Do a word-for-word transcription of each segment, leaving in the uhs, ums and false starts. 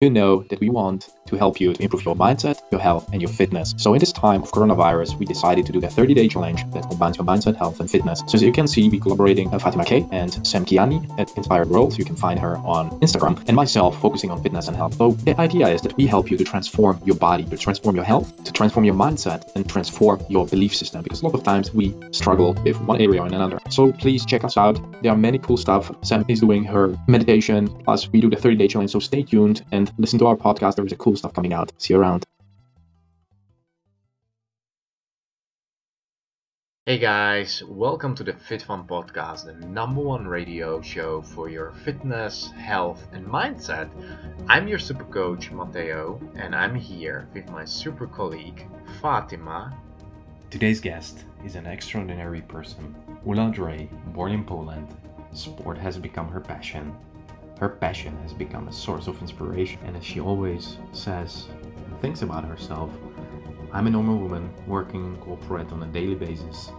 You know that we want to help you to improve your mindset, your health, and your fitness. So in this time of coronavirus, we decided to do a thirty-day challenge that combines your mindset, health, and fitness. So as you can see, we're collaborating with Fatima K and Sam Kiani at Inspired World. You can find her on Instagram, and myself focusing on fitness and health. So the idea is that we help you to transform your body, to transform your health, to transform your mindset, and transform your belief system, because a lot of times we struggle with one area or another. So please check us out. There are many cool stuff. Sam is doing her meditation, plus we do the thirty-day challenge. So stay tuned and listen to our podcast. There is a cool stuff coming out. See you around. Hey guys, welcome to the Fit Fun Podcast, the number one radio show for your fitness, health, and mindset. I'm your super coach Mateo, and I'm here with my super colleague Fatima. Today's guest is an extraordinary person. Ula Drej, born in Poland, sport has become her passion. Her passion has become a source of inspiration, and as she always says and thinks about herself, I'm a normal woman working in corporate on a daily basis.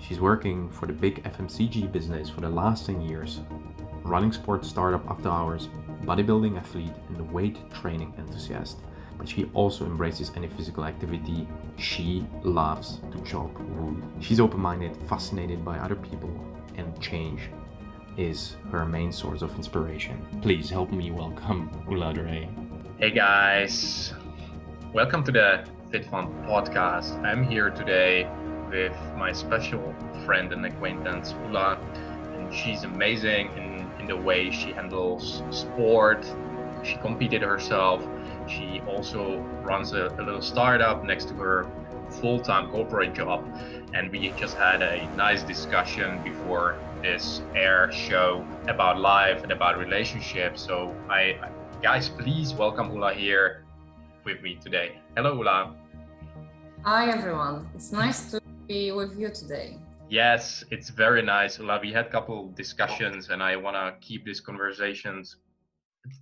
She's working for the big F M C G business for the last ten years, running sports startup after hours, bodybuilding athlete, and weight training enthusiast. But she also embraces any physical activity. She loves to chop wood. She's open-minded, fascinated by other people, and change is her main source of inspiration. Please help me welcome Ula Drej. Hey guys, welcome to the Fit Fun Podcast. I'm here today with my special friend and acquaintance Ula, and she's amazing in, in the way she handles sport. She competed herself. She also runs a, a little startup next to her full-time corporate job, and we just had a nice discussion before this air show about life and about relationships. So I, guys, please welcome Ula here with me today. Hello, Ula. Hi, everyone. It's nice to be with you today. Yes, it's very nice, Ula. We had a couple discussions, and I want to keep these conversations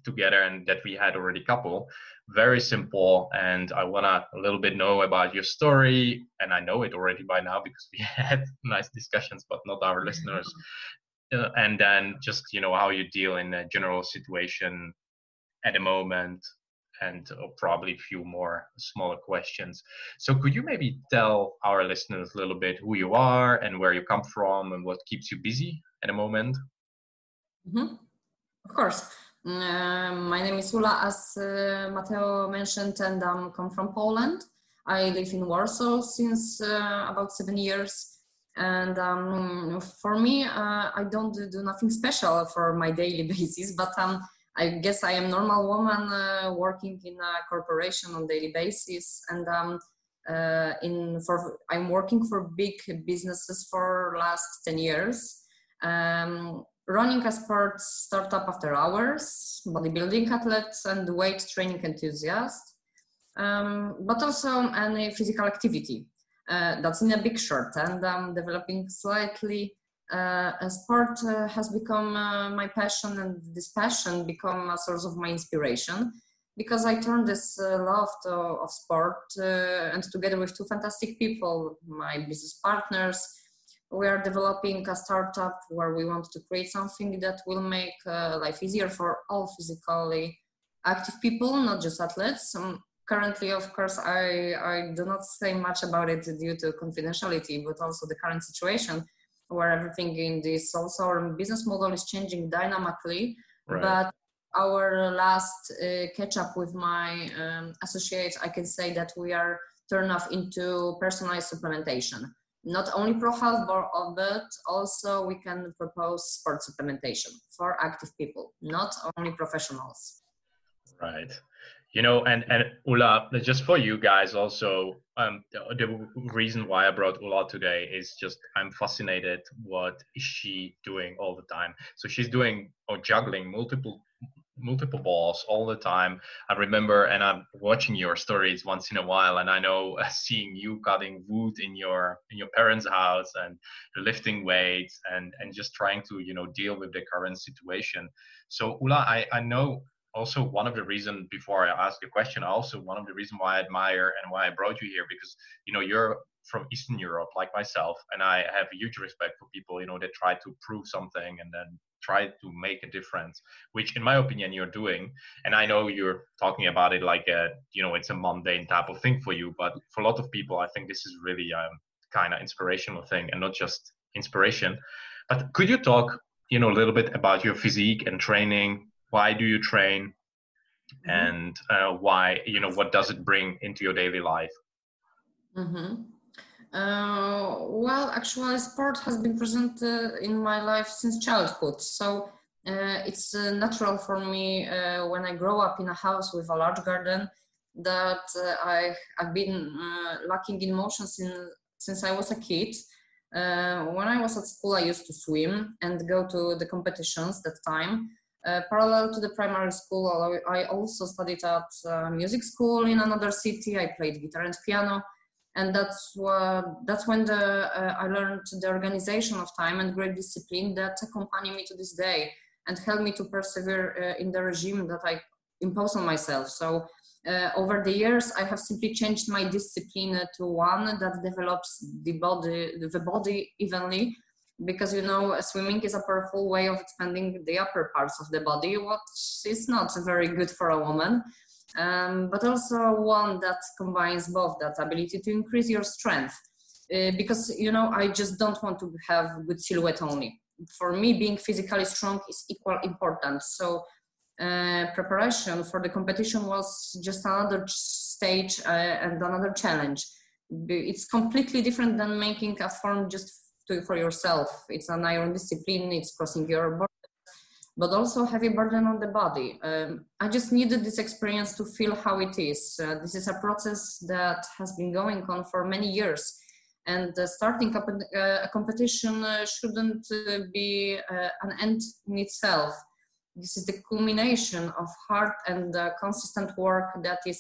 together, and that we had already a couple. Very simple, and I want to a little bit know about your story, and I know it already by now because we had nice discussions, but not our listeners. Uh, and then just, you know, how you deal in a general situation at the moment, and uh, probably a few more smaller questions. So could you maybe tell our listeners a little bit who you are and where you come from and what keeps you busy at the moment? Mm-hmm. Of course. Uh, my name is Ula, as uh, Mateo mentioned, and I um, come from Poland. I live in Warsaw since uh, about seven years. And um, for me, uh, I don't do, do nothing special for my daily basis, but um, I guess I am a normal woman uh, working in a corporation on daily basis. And um, uh, in for I'm working for big businesses for last ten years. Um, running a sports startup after hours, bodybuilding athletes, and weight training enthusiast, um, but also any physical activity. Uh, that's in a big short, and I'm developing slightly. Uh, a sport uh, has become uh, my passion, and this passion become a source of my inspiration, because I turned this uh, love to, of sport uh, and together with two fantastic people, my business partners, we are developing a startup where we want to create something that will make uh, life easier for all physically active people, not just athletes. Um, currently, of course, I, I do not say much about it due to confidentiality, but also the current situation where everything in this, also our business model is changing dynamically. Right. But our last uh, catch up with my um, associates, I can say that we are turned off into personalized supplementation. Not only pro health, but also we can propose sport supplementation for active people, not only professionals. Right. You know, and, and Ula, just for you guys also, um, the, the reason why I brought Ula today is just I'm fascinated what she doing all the time. So she's doing or juggling multiple multiple balls all the time. I remember, and I'm watching your stories once in a while, and I know uh, seeing you cutting wood in your in your parents' house and lifting weights and and just trying to, you know, deal with the current situation. So Ula, I, I know also one of the reason before I ask the question, also one of the reason why I admire and why I brought you here, because, you know, you're from Eastern Europe like myself, and I have a huge respect for people, you know, that try to prove something and then try to make a difference, which in my opinion you're doing. And I know you're talking about it like a, you know, it's a mundane type of thing for you, but for a lot of people, I think this is really um, kind of inspirational thing, and not just inspiration. But could you talk, you know, a little bit about your physique and training? Why do you train? And uh, why, you know, what does it bring into your daily life? Mm-hmm. Uh, well, actually, sport has been present uh, in my life since childhood. So uh, it's uh, natural for me uh, when I grow up in a house with a large garden that uh, I have been uh, lacking in motion in, since I was a kid. Uh, when I was at school, I used to swim and go to the competitions that time. Uh, parallel to the primary school, I also studied at uh, music school in another city. I played guitar and piano, and that's uh, that's when the, uh, I learned the organization of time and great discipline that accompany me to this day and help me to persevere uh, in the regime that I impose on myself. So uh, over the years, I have simply changed my discipline to one that develops the body, the body evenly. Because, you know, swimming is a powerful way of expanding the upper parts of the body, which is not very good for a woman, um, but also one that combines both, that ability to increase your strength. Uh, because, you know, I just don't want to have good silhouette only. For me, being physically strong is equally important. So uh, preparation for the competition was just another stage uh, and another challenge. It's completely different than making a form just To, for yourself. It's an iron discipline, it's crossing your border, but also heavy burden on the body. Um, I just needed this experience to feel how it is. Uh, this is a process that has been going on for many years, and uh, starting up a, uh, a competition uh, shouldn't uh, be uh, an end in itself. This is the culmination of hard and uh, consistent work that is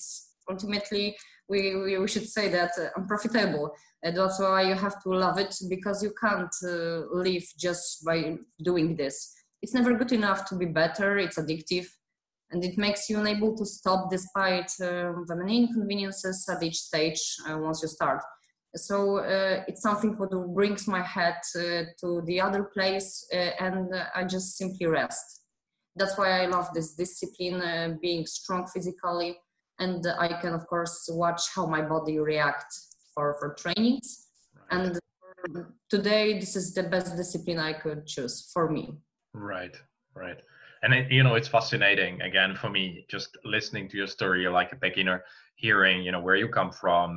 ultimately, we, we, we should say that uh, unprofitable. And that's why you have to love it, because you can't uh, live just by doing this. It's never good enough to be better. It's addictive, and it makes you unable to stop despite uh, the many inconveniences at each stage uh, once you start. So uh, it's something that brings my head uh, to the other place uh, and uh, I just simply rest. That's why I love this discipline, uh, being strong physically, and uh, I can, of course, watch how my body reacts for, for trainings. Right. And today, this is the best discipline I could choose for me. Right, right. And it, you know, it's fascinating, again, for me, just listening to your story. You're like a beginner, hearing, you know, where you come from,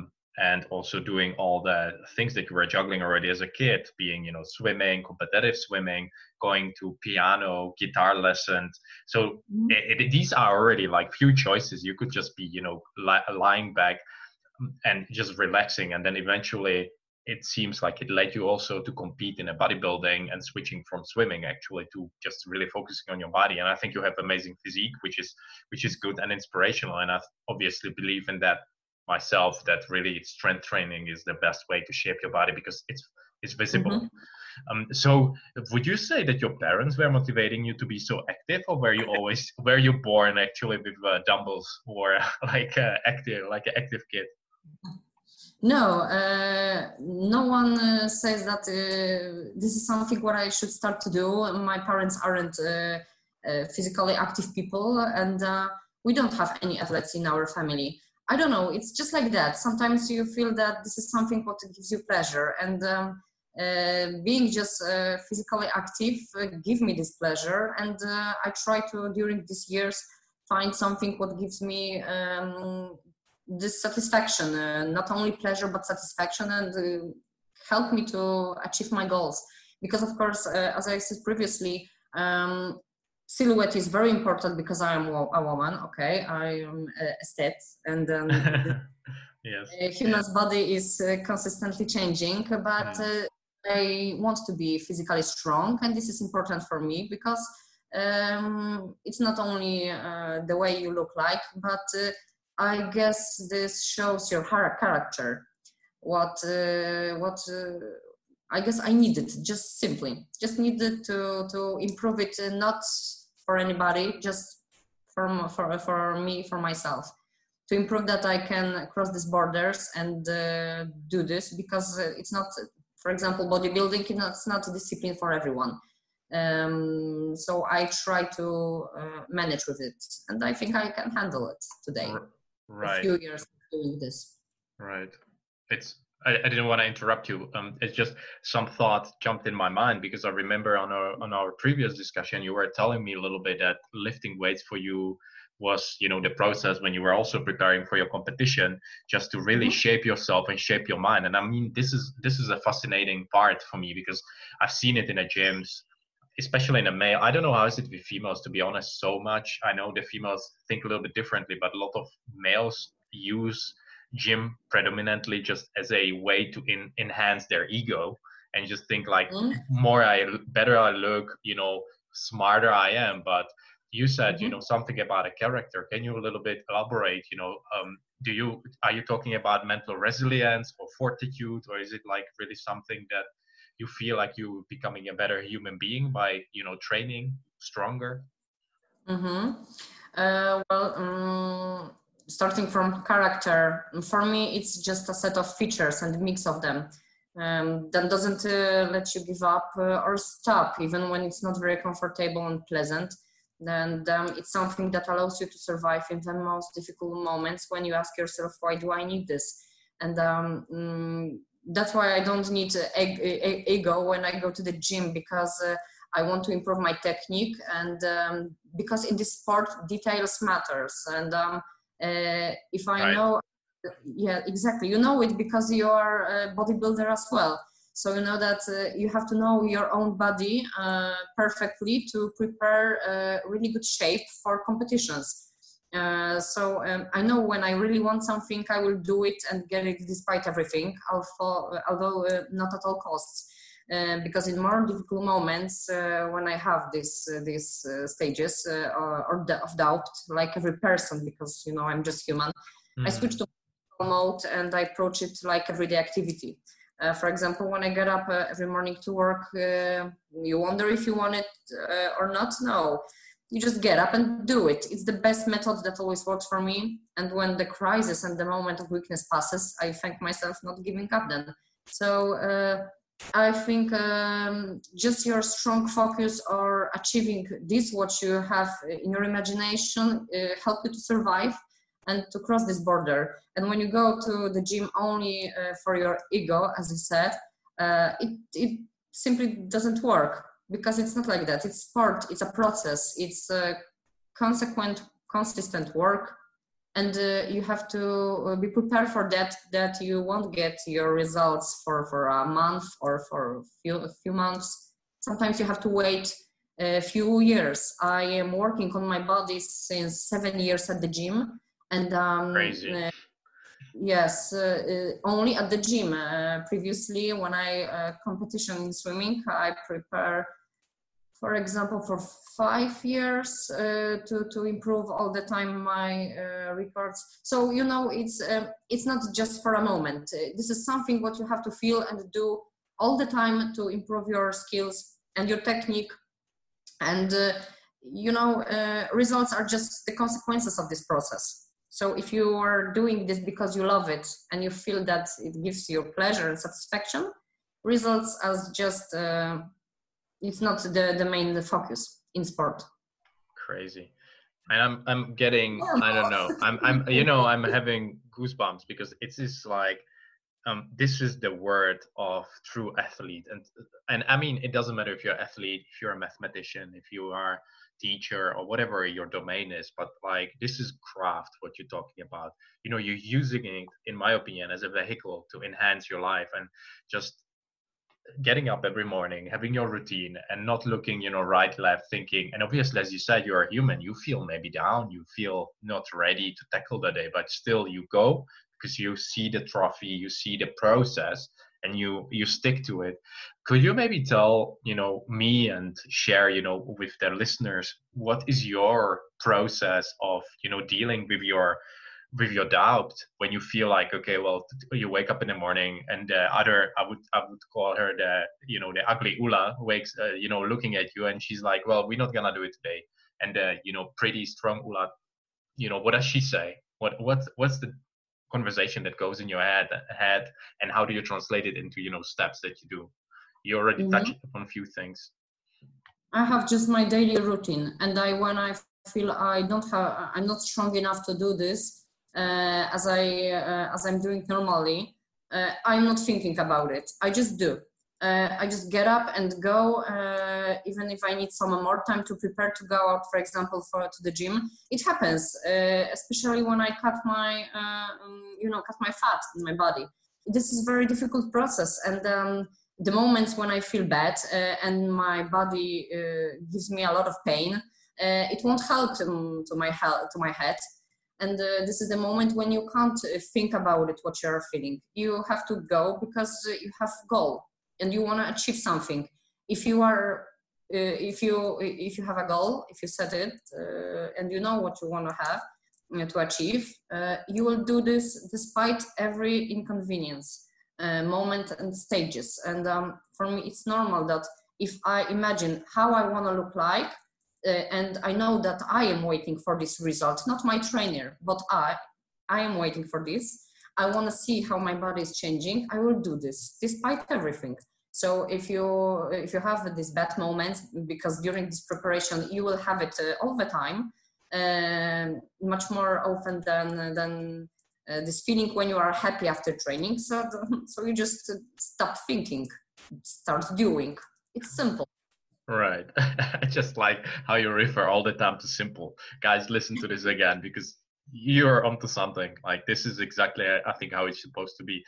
and also doing all the things that you were juggling already as a kid, being, you know, swimming, competitive swimming, going to piano, guitar lessons. So mm-hmm. it, it, these are already like few choices. You could just be, you know, li- lying back and just relaxing, and then eventually it seems like it led you also to compete in a bodybuilding and switching from swimming actually to just really focusing on your body. And I think you have amazing physique, which is which is good and inspirational, and I obviously believe in that myself, that really strength training is the best way to shape your body because it's it's visible. Mm-hmm. Um, so would you say that your parents were motivating you to be so active, or were you always were you born actually with uh, dumbbells or uh, like uh, active like an active kid? No, uh, no one uh, says that uh, this is something what I should start to do. My parents aren't uh, uh, physically active people, and uh, we don't have any athletes in our family. I don't know, it's just like that. Sometimes you feel that this is something what gives you pleasure, and um, uh, being just uh, physically active uh, give me this pleasure, and uh, I try to, during these years, find something what gives me um, this satisfaction, uh, not only pleasure but satisfaction, and uh, help me to achieve my goals. Because of course, uh, as I said previously, um, silhouette is very important because I am a woman, okay? I am uh, aesthetic, and um, yes. uh, human's body is uh, consistently changing, but mm. uh, I want to be physically strong, and this is important for me because um, it's not only uh, the way you look like, but uh, I guess this shows your character. What, uh, what, uh, I guess I needed, just simply, just needed to, to improve it, uh, not for anybody, just for, for, for me, for myself, to improve that I can cross these borders and uh, do this, because it's not, for example, bodybuilding, it's not a discipline for everyone. Um, so I try to uh, manage with it, and I think I can handle it today. Right. A few years doing this. Right. It's. I, I didn't want to interrupt you. Um, it's just some thought jumped in my mind because I remember on our on our previous discussion you were telling me a little bit that lifting weights for you was, you know, the process when you were also preparing for your competition, just to really shape yourself and shape your mind. And I mean, this is this is a fascinating part for me because I've seen it in the gyms, especially in the male. I don't know how is it with females, to be honest, so much. I know the females think a little bit differently, but a lot of males use gym predominantly just as a way to in, enhance their ego and just think like, mm-hmm. more I better I look, you know, smarter I am. But you said, mm-hmm. you know, something about a character. Can you a little bit elaborate, you know, um, do you, are you talking about mental resilience or fortitude, or is it like really something that you feel like you becoming a better human being by, you know, training stronger? Mm-hmm. Uh, well, um, starting from character, for me, it's just a set of features and a mix of them. Um, that doesn't uh, let you give up uh, or stop, even when it's not very comfortable and pleasant. And um, it's something that allows you to survive in the most difficult moments when you ask yourself, why do I need this? And um, mm, that's why I don't need ego when I go to the gym, because uh, I want to improve my technique, and um, because in this sport, details matters. And um, uh, if I right. know, yeah, exactly. You know it because you are a bodybuilder as well. So you know that uh, you have to know your own body uh, perfectly to prepare a uh, really good shape for competitions. Uh, so um, I know when I really want something, I will do it and get it despite everything, although, although uh, not at all costs. Uh, because in more difficult moments, uh, when I have this, uh, these uh, stages uh, or, or of doubt, like every person, because, you know, I'm just human, mm. I switch to mode and I approach it like everyday activity. Uh, for example, when I get up uh, every morning to work, uh, you wonder if you want it uh, or not? No, you just get up and do it. It's the best method that always works for me. And when the crisis and the moment of weakness passes, I thank myself not giving up then. So uh, I think um, just your strong focus or achieving this, what you have in your imagination, uh, help you to survive and to cross this border. And when you go to the gym only uh, for your ego, as you said, uh, it, it simply doesn't work, because it's not like that. It's sport, it's a process, it's a consequent, consistent work. And uh, you have to be prepared for that, that you won't get your results for, for a month or for a few, a few months. Sometimes you have to wait a few years. I am working on my body since seven years at the gym. And um, uh, yes, uh, uh, only at the gym. Uh, previously, when I uh, competition in swimming, I prepare, for example, for five years uh, to to improve all the time my uh, records. So you know, it's uh, it's not just for a moment. Uh, this is something what you have to feel and do all the time to improve your skills and your technique. And uh, you know, uh, results are just the consequences of this process. So if you are doing this because you love it and you feel that it gives you pleasure and satisfaction, results as just, uh, it's not the, the main focus in sport. Crazy. And I'm, I'm getting, yeah. I don't know, I'm, I'm, you know, I'm having goosebumps because it's just like, um, this is the word of true athlete. And, and I mean, it doesn't matter if you're an athlete, if you're a mathematician, if you are teacher or whatever your domain is, but like this is craft, what you're talking about. You know, you're using it, in my opinion, as a vehicle to enhance your life, and just getting up every morning, having your routine and not looking, you know, right, left, thinking. And obviously, as you said, you're a human, you feel maybe down, you feel not ready to tackle the day, but still you go because you see the trophy, you see the process, and you you stick to it. Could you maybe tell, you know, me and share, you know, with their listeners, what is your process of, you know, dealing with your with your doubt when you feel like, okay, well, you wake up in the morning and the other, I would I would call her the, you know, the ugly Ula wakes, uh, you know, looking at you and she's like, well, we're not gonna do it today. And the, you know, pretty strong Ula, you know, what does she say? What what what's the conversation that goes in your head, head, and how do you translate it into, you know, steps that you do? You already mm-hmm. touched upon a few things. I have just my daily routine, and I when I feel I don't have I'm not strong enough to do this uh, as I uh, as I'm doing normally, uh, I'm not thinking about it. I just do. Uh, I just get up and go, uh, even if I need some more time to prepare to go out, for example, for to the gym. It happens, uh, especially when I cut my, uh, um, you know, cut my fat in my body. This is a very difficult process, and um, the moments when I feel bad uh, and my body uh, gives me a lot of pain, uh, it won't help um, to my health, to my head. And uh, this is the moment when you can't think about it, what you're feeling. You have to go because you have a goal. And you want to achieve something. If you are, uh, if you if you have a goal, if you set it, uh, and you know what you want to have you know, to achieve, uh, you will do this despite every inconvenience, uh, moment, and stages. And um, for me, it's normal that if I imagine how I want to look like, uh, and I know that I am waiting for this result, not my trainer, but I, I am waiting for this. I want to see how my body is changing. I will do this despite everything. So if you if you have these bad moments, because during this preparation you will have it uh, all the time, um, much more often than than uh, this feeling when you are happy after training. So so you just stop thinking, start doing. It's simple. Right. I just like how you refer all the time to simple. Guys, listen to this again, because you're onto something. Like, this is exactly, I think, how it's supposed to be.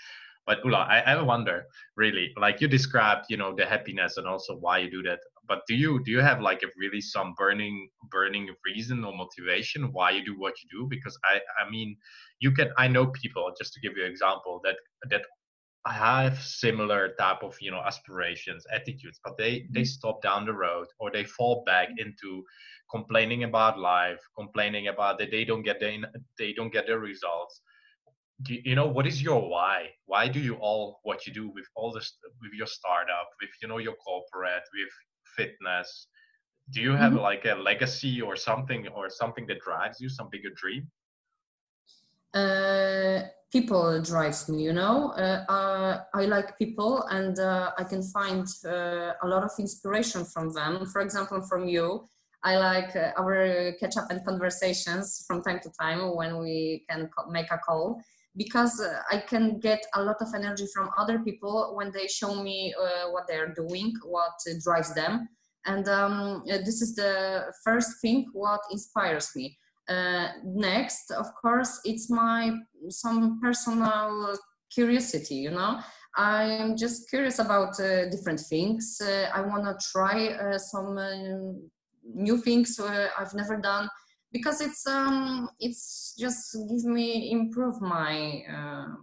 But Ula, I, I wonder, really, like you described, you know, the happiness and also why you do that. But do you do you have like a really some burning burning reason or motivation why you do what you do? Because I I mean, you can I know people, just to give you an example, that that have similar type of, you know, aspirations, attitudes, but they they stop down the road, or they fall back into complaining about life, complaining about that they don't get the they don't get the results. Do you, you know, what is your why? Why do you all what you do with all this, with your startup, with, you know, your corporate, with fitness? Do you have mm-hmm. like a legacy or something, or something that drives you, some bigger dream? Uh, people drives me, you know, uh, uh, I like people, and uh, I can find uh, a lot of inspiration from them. For example, from you, I like uh, our catch up and conversations from time to time when we can co- make a call, because uh, I can get a lot of energy from other people when they show me uh, what they're doing, what uh, drives them. And um, uh, this is the first thing what inspires me. Uh, next, of course, it's my some personal curiosity, you know. I'm just curious about uh, different things. Uh, I want to try uh, some uh, new things uh, I've never done, because it's um it's just give me improve my, uh,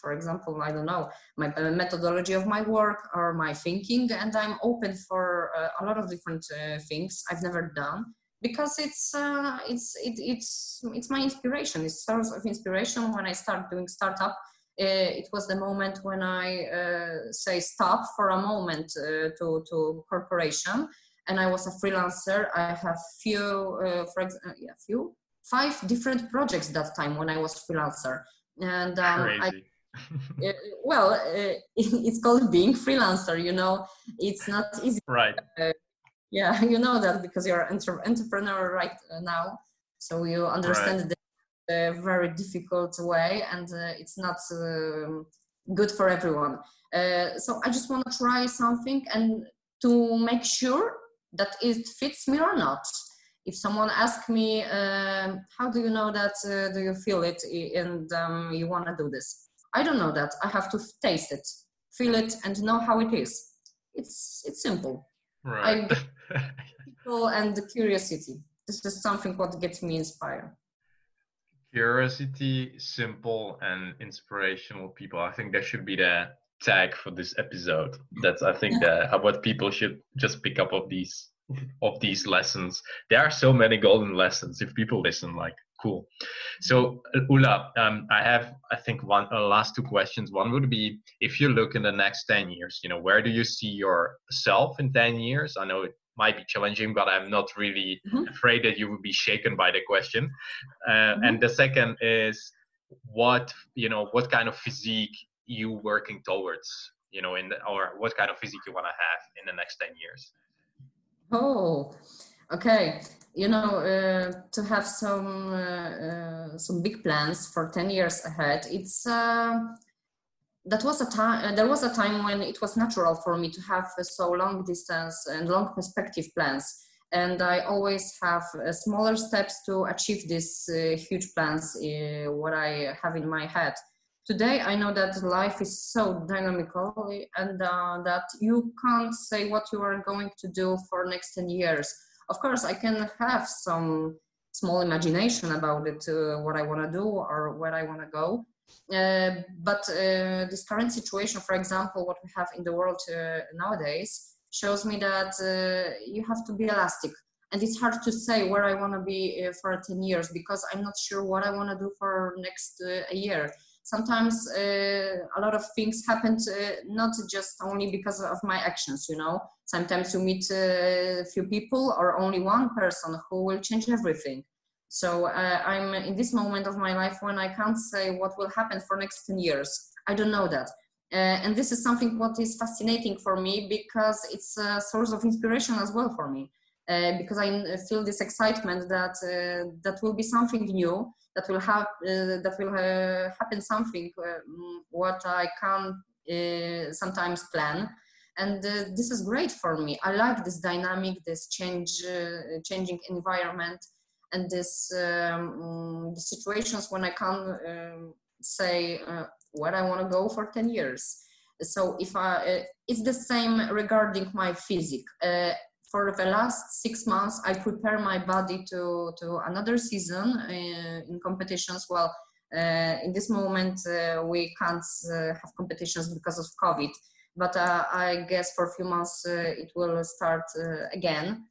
for example, I don't know, my methodology of my work or my thinking, and I'm open for uh, a lot of different uh, things I've never done. Because it's uh, it's it, it's it's my inspiration. It's source of inspiration. When I start doing startup, uh, it was the moment when I uh, say stop for a moment uh, to to corporation, and I was a freelancer. I have few, uh, for example, yeah, few five different projects that time when I was freelancer, and um, crazy. I. uh, well, uh, it's called being freelancer. You know, it's not easy. Right. Uh, Yeah, you know that because you're an entre- entrepreneur right now, so you understand right. the uh, very difficult way, and uh, it's not uh, good for everyone. Uh, so I just want to try something and to make sure that it fits me or not. If someone asks me, um, how do you know that, uh, do you feel it and um, you want to do this? I don't know that. I have to taste it, feel it, and know how it is. It's, it's simple. Right. I, people and the curiosity. This is something what gets me inspired. Curiosity, simple, and inspirational people. I think that should be the tag for this episode. That's I think yeah. that what people should just pick up of these of these lessons. There are so many golden lessons if people listen. Like, cool. So Ula, um, I have I think one uh, last two questions. One would be, if you look in the next ten years, you know, where do you see yourself in ten years? I know it might be challenging, but I'm not really mm-hmm. afraid that you would be shaken by the question. Uh, mm-hmm. And the second is, what you know, what kind of physique you working towards? You know, in the, or what kind of physique you want to have in the next ten years? Oh, okay. You know, uh, to have some uh, uh, some big plans for ten years ahead. It's uh, that was a time. Uh, there was a time when it was natural for me to have uh, so long distance and long perspective plans. And I always have uh, smaller steps to achieve these uh, huge plans, uh, what I have in my head. Today, I know that life is so dynamical and uh, that you can't say what you are going to do for next ten years. Of course, I can have some small imagination about it, uh, what I want to do or where I want to go. Uh, but uh, this current situation, for example, what we have in the world uh, nowadays, shows me that uh, you have to be elastic. And it's hard to say where I want to be uh, for ten years because I'm not sure what I want to do for next uh, a year. Sometimes uh, a lot of things happened, uh, not just only because of my actions, you know. Sometimes you meet a uh, few people or only one person who will change everything. So uh, I'm in this moment of my life when I can't say what will happen for next ten years. I don't know that. Uh, and this is something what is fascinating for me because it's a source of inspiration as well for me. Uh, because I feel this excitement that uh, that will be something new, that will have uh, that will uh, happen something uh, what I can't uh, sometimes plan, and uh, this is great for me. I like this dynamic, this change, uh, changing environment, and this um, the situations when I can't um, say uh, where I want to go for ten years. So if I, uh, it's the same regarding my physique. Uh, For the last six months, I prepare my body to, to another season uh, in competitions. Well, uh, in this moment, uh, we can't uh, have competitions because of COVID, but uh, I guess for a few months, uh, it will start uh, again.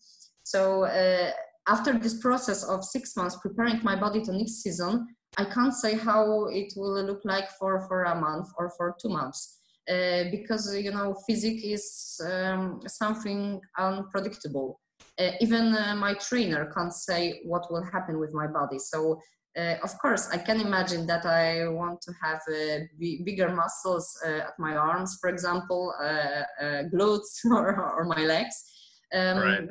So uh, after this process of six months, preparing my body to next season, I can't say how it will look like for, for a month or for two months. Uh, because, you know, physics is um, something unpredictable. Uh, even uh, my trainer can't say what will happen with my body. So, uh, of course, I can imagine that I want to have uh, b- bigger muscles uh, at my arms, for example, uh, uh, glutes or, or my legs. Um, right.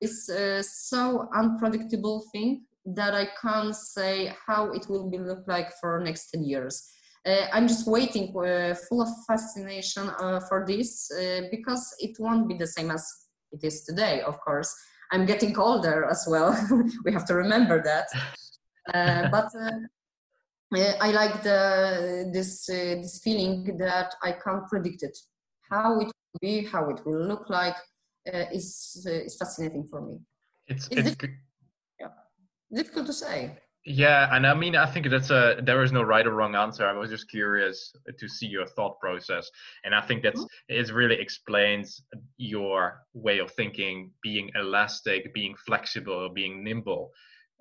It's uh, so unpredictable thing that I can't say how it will be look like for next ten years. Uh, I'm just waiting, uh, full of fascination uh, for this, uh, because it won't be the same as it is today, of course. I'm getting older as well, we have to remember that. Uh, but uh, I like the, this, uh, this feeling that I can't predict it. How it will be, how it will look like, uh, is, uh, is fascinating for me. It's, it's, it's difficult, yeah. difficult to say. Yeah, and I mean, I think that's a, there is no right or wrong answer. I was just curious to see your thought process. And I think that's, it really explains your way of thinking, being elastic, being flexible, being nimble,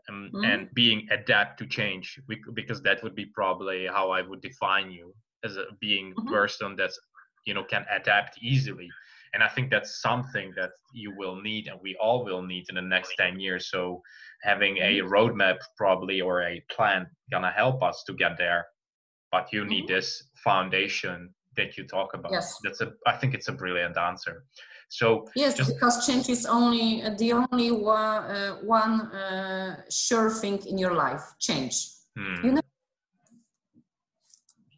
um, mm-hmm. and being adapt to change, because that would be probably how I would define you as a being mm-hmm. person that's, you know, can adapt easily. And I think that's something that you will need and we all will need in the next ten years. So having a roadmap probably or a plan gonna help us to get there. But you need mm-hmm. this foundation that you talk about. Yes. That's a, I think it's a brilliant answer. So yes, just, because change is only uh, the only one, uh, one uh, sure thing in your life, change. Hmm. You know?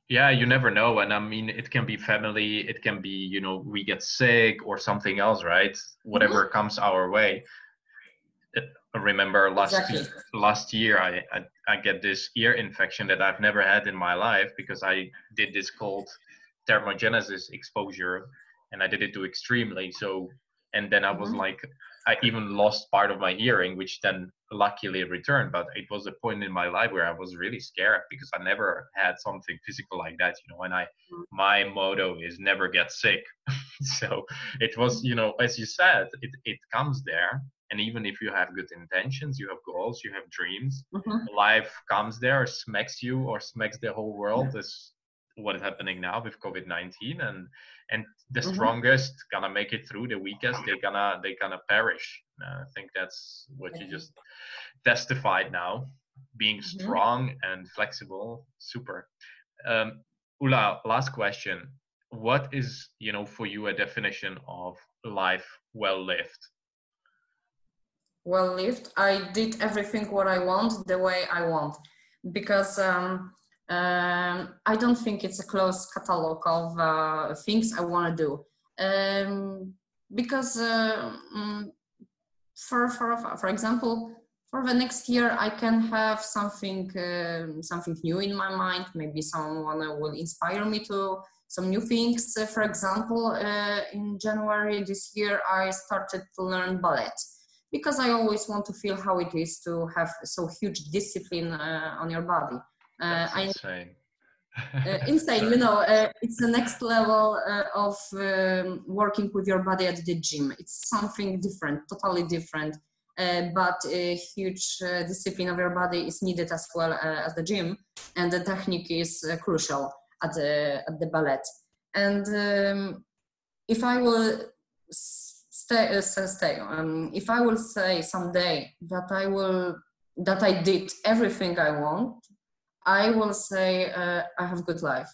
Yeah, you never know. And I mean, it can be family, it can be, you know, we get sick or something else, right? Whatever mm-hmm. comes our way. I remember last exactly. year, last year I, I, I get this ear infection that I've never had in my life because I did this cold thermogenesis exposure and I did it too extremely. So, and then I was mm-hmm. like, I even lost part of my hearing, which then luckily returned. But it was a point in my life where I was really scared because I never had something physical like that, you know, and I, my motto is never get sick. So it was, you know, as you said, it, it comes there. And even if you have good intentions, you have goals, you have dreams, mm-hmm. life comes there, smacks you or smacks the whole world yeah. is what is happening now with COVID nineteen. And and the mm-hmm. strongest gonna make it through, the weakest, they're gonna, they gonna perish. Uh, I think that's what you just testified now, being strong mm-hmm. and flexible, super. Um, Ula, last question. What is, you know, for you a definition of life well lived? well-lived. I did everything what I want, the way I want, because um, um, I don't think it's a closed catalog of uh, things I want to do. Um, because, uh, for, for, for example, for the next year, I can have something, uh, something new in my mind. Maybe someone will inspire me to some new things. Uh, for example, uh, in January this year, I started to learn ballet, because I always want to feel how it is to have so huge discipline uh, on your body. Uh, That's insane. I, uh, insane, you know, uh, it's the next level uh, of um, working with your body at the gym. It's something different, totally different, uh, but a huge uh, discipline of your body is needed as well uh, as the gym, and the technique is uh, crucial at the, at the ballet. And um, if I will... Stay, uh, stay. Um, if I will say someday that I will, that I did everything I want, I will say uh, I have a good life,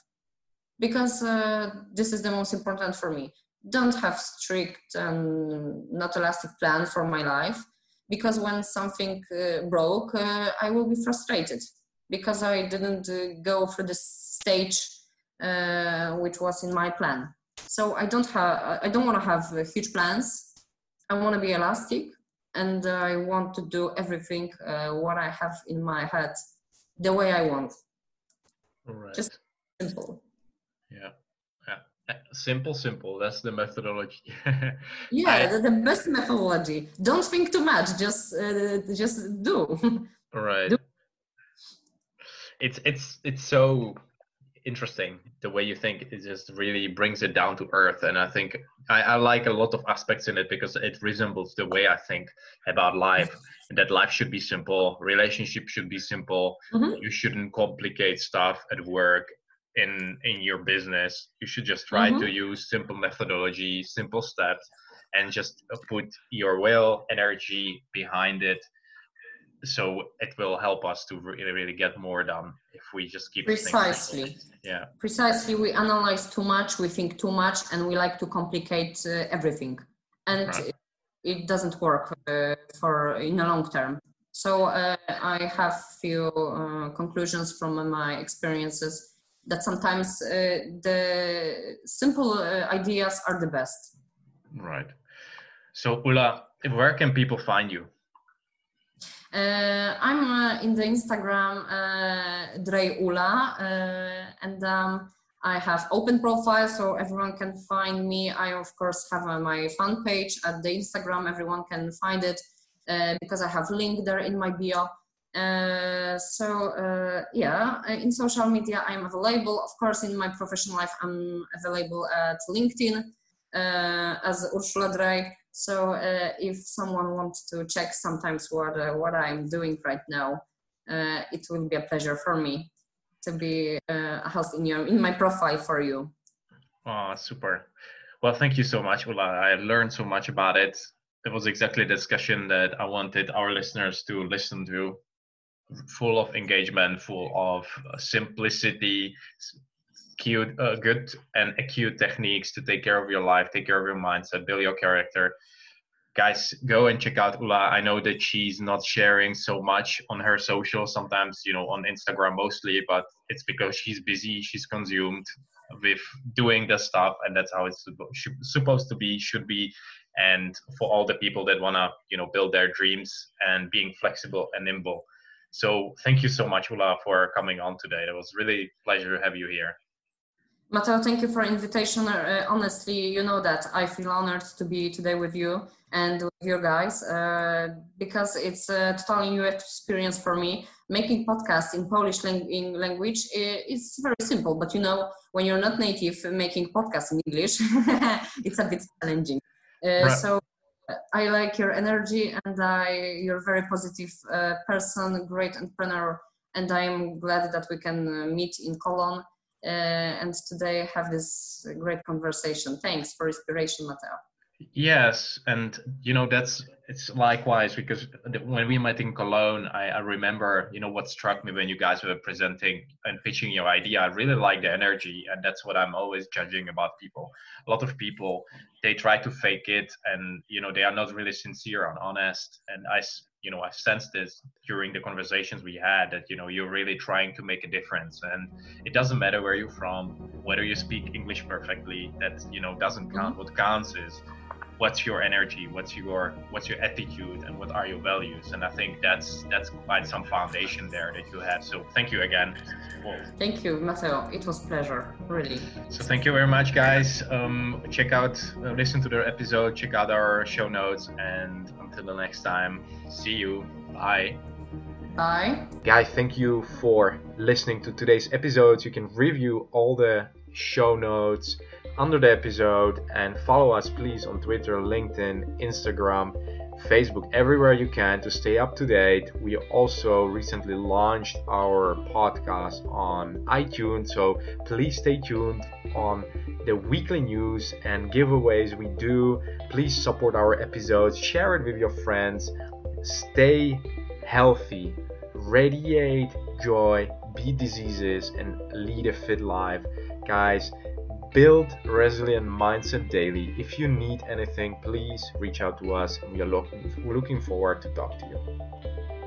because uh, this is the most important for me. Don't have strict and not elastic plan for my life, because when something uh, broke, uh, I will be frustrated because I didn't uh, go through the stage uh, which was in my plan. So I don't have, I don't want to have huge plans. I want to be elastic, and I want to do everything uh, what I have in my head, the way I want. Right. Just simple. Yeah. yeah. Simple, simple. That's the methodology. yeah, I, the, the best methodology. Don't think too much. Just, uh, just do. Right. Do. It's it's it's so interesting the way you think. It just really brings it down to earth, and I think I, I like a lot of aspects in it, because it resembles the way I think about life, and that life should be simple, relationships should be simple, mm-hmm. you shouldn't complicate stuff at work, in in your business. You should just try mm-hmm. to use simple methodology, simple steps, and just put your will, energy behind it, so it will help us to really, really get more done if we just keep precisely thinking. yeah precisely we analyze too much, we think too much, and we like to complicate uh, everything, and right. it doesn't work uh, for in the long term. So uh, I have few uh, conclusions from my experiences, that sometimes uh, the simple uh, ideas are the best. Right. So Ula, where can people find you? Uh, I'm uh, in the Instagram uh, Drej Ula, uh, and um, I have open profile, so everyone can find me. I of course have uh, my fan page at the Instagram. Everyone can find it uh, because I have link there in my bio. Uh, so uh, yeah, in social media I'm available. Of course, in my professional life I'm available at LinkedIn uh, as Ula Drej. So uh, if someone wants to check sometimes what uh, what I'm doing right now, uh, it will be a pleasure for me to be uh, housed in your in my profile for you. Oh, super! Well, thank you so much, Ula. I learned so much about it. It was exactly the discussion that I wanted our listeners to listen to. Full of engagement, full of simplicity, Cute, uh, good and acute techniques to take care of your life, take care of your mindset, build your character. Guys, go and check out Ula. I know that she's not sharing so much on her social, sometimes, you know, on Instagram mostly, but it's because she's busy, she's consumed with doing the stuff, and that's how it's supposed to be, should be. And for all the people that want to, you know, build their dreams and being flexible and nimble. So thank you so much, Ula, for coming on today. It was really a pleasure to have you here. Mateo, thank you for invitation. Uh, honestly, you know that I feel honored to be today with you and with you guys, uh, because it's a totally new experience for me. Making podcasts in Polish lang- in language is very simple, but you know, when you're not native, making podcasts in English, it's a bit challenging. Uh, right. So I like your energy, and I, you're a very positive uh, person, great entrepreneur, and I'm glad that we can meet in Cologne. Uh, and today have this great conversation. Thanks for inspiration, Mateo. Yes, and you know that's it's likewise, because when we met in Cologne, I, I remember you know what struck me when you guys were presenting and pitching your idea. I really like the energy, and that's what I'm always judging about people. A lot of people, they try to fake it, and you know they are not really sincere and honest. And I, you know, I sensed this during the conversations we had, that you know you're really trying to make a difference, and it doesn't matter where you're from, whether you speak English perfectly. That you know doesn't count. What counts is what's your energy, what's your what's your attitude, and what are your values. And I think that's that's quite some foundation there that you have. So thank you again. Well, thank you, Mateo. It was a pleasure, really. So thank you very much, guys. Um, check out, uh, listen to the episode, check out our show notes, and until the next time, see you. Bye. Bye. Guys, thank you for listening to today's episode. You can review all the show notes under the episode, and follow us please on Twitter, LinkedIn, Instagram, Facebook, everywhere you can to stay up to date. We also recently launched our podcast on iTunes, so please stay tuned on the weekly news and giveaways we do. Please support our episodes, share it with your friends. Stay healthy, radiate joy, beat diseases, and lead a fit life. Guys, build resilient mindset daily. If you need anything, please reach out to us, and we are looking forward to talk to you.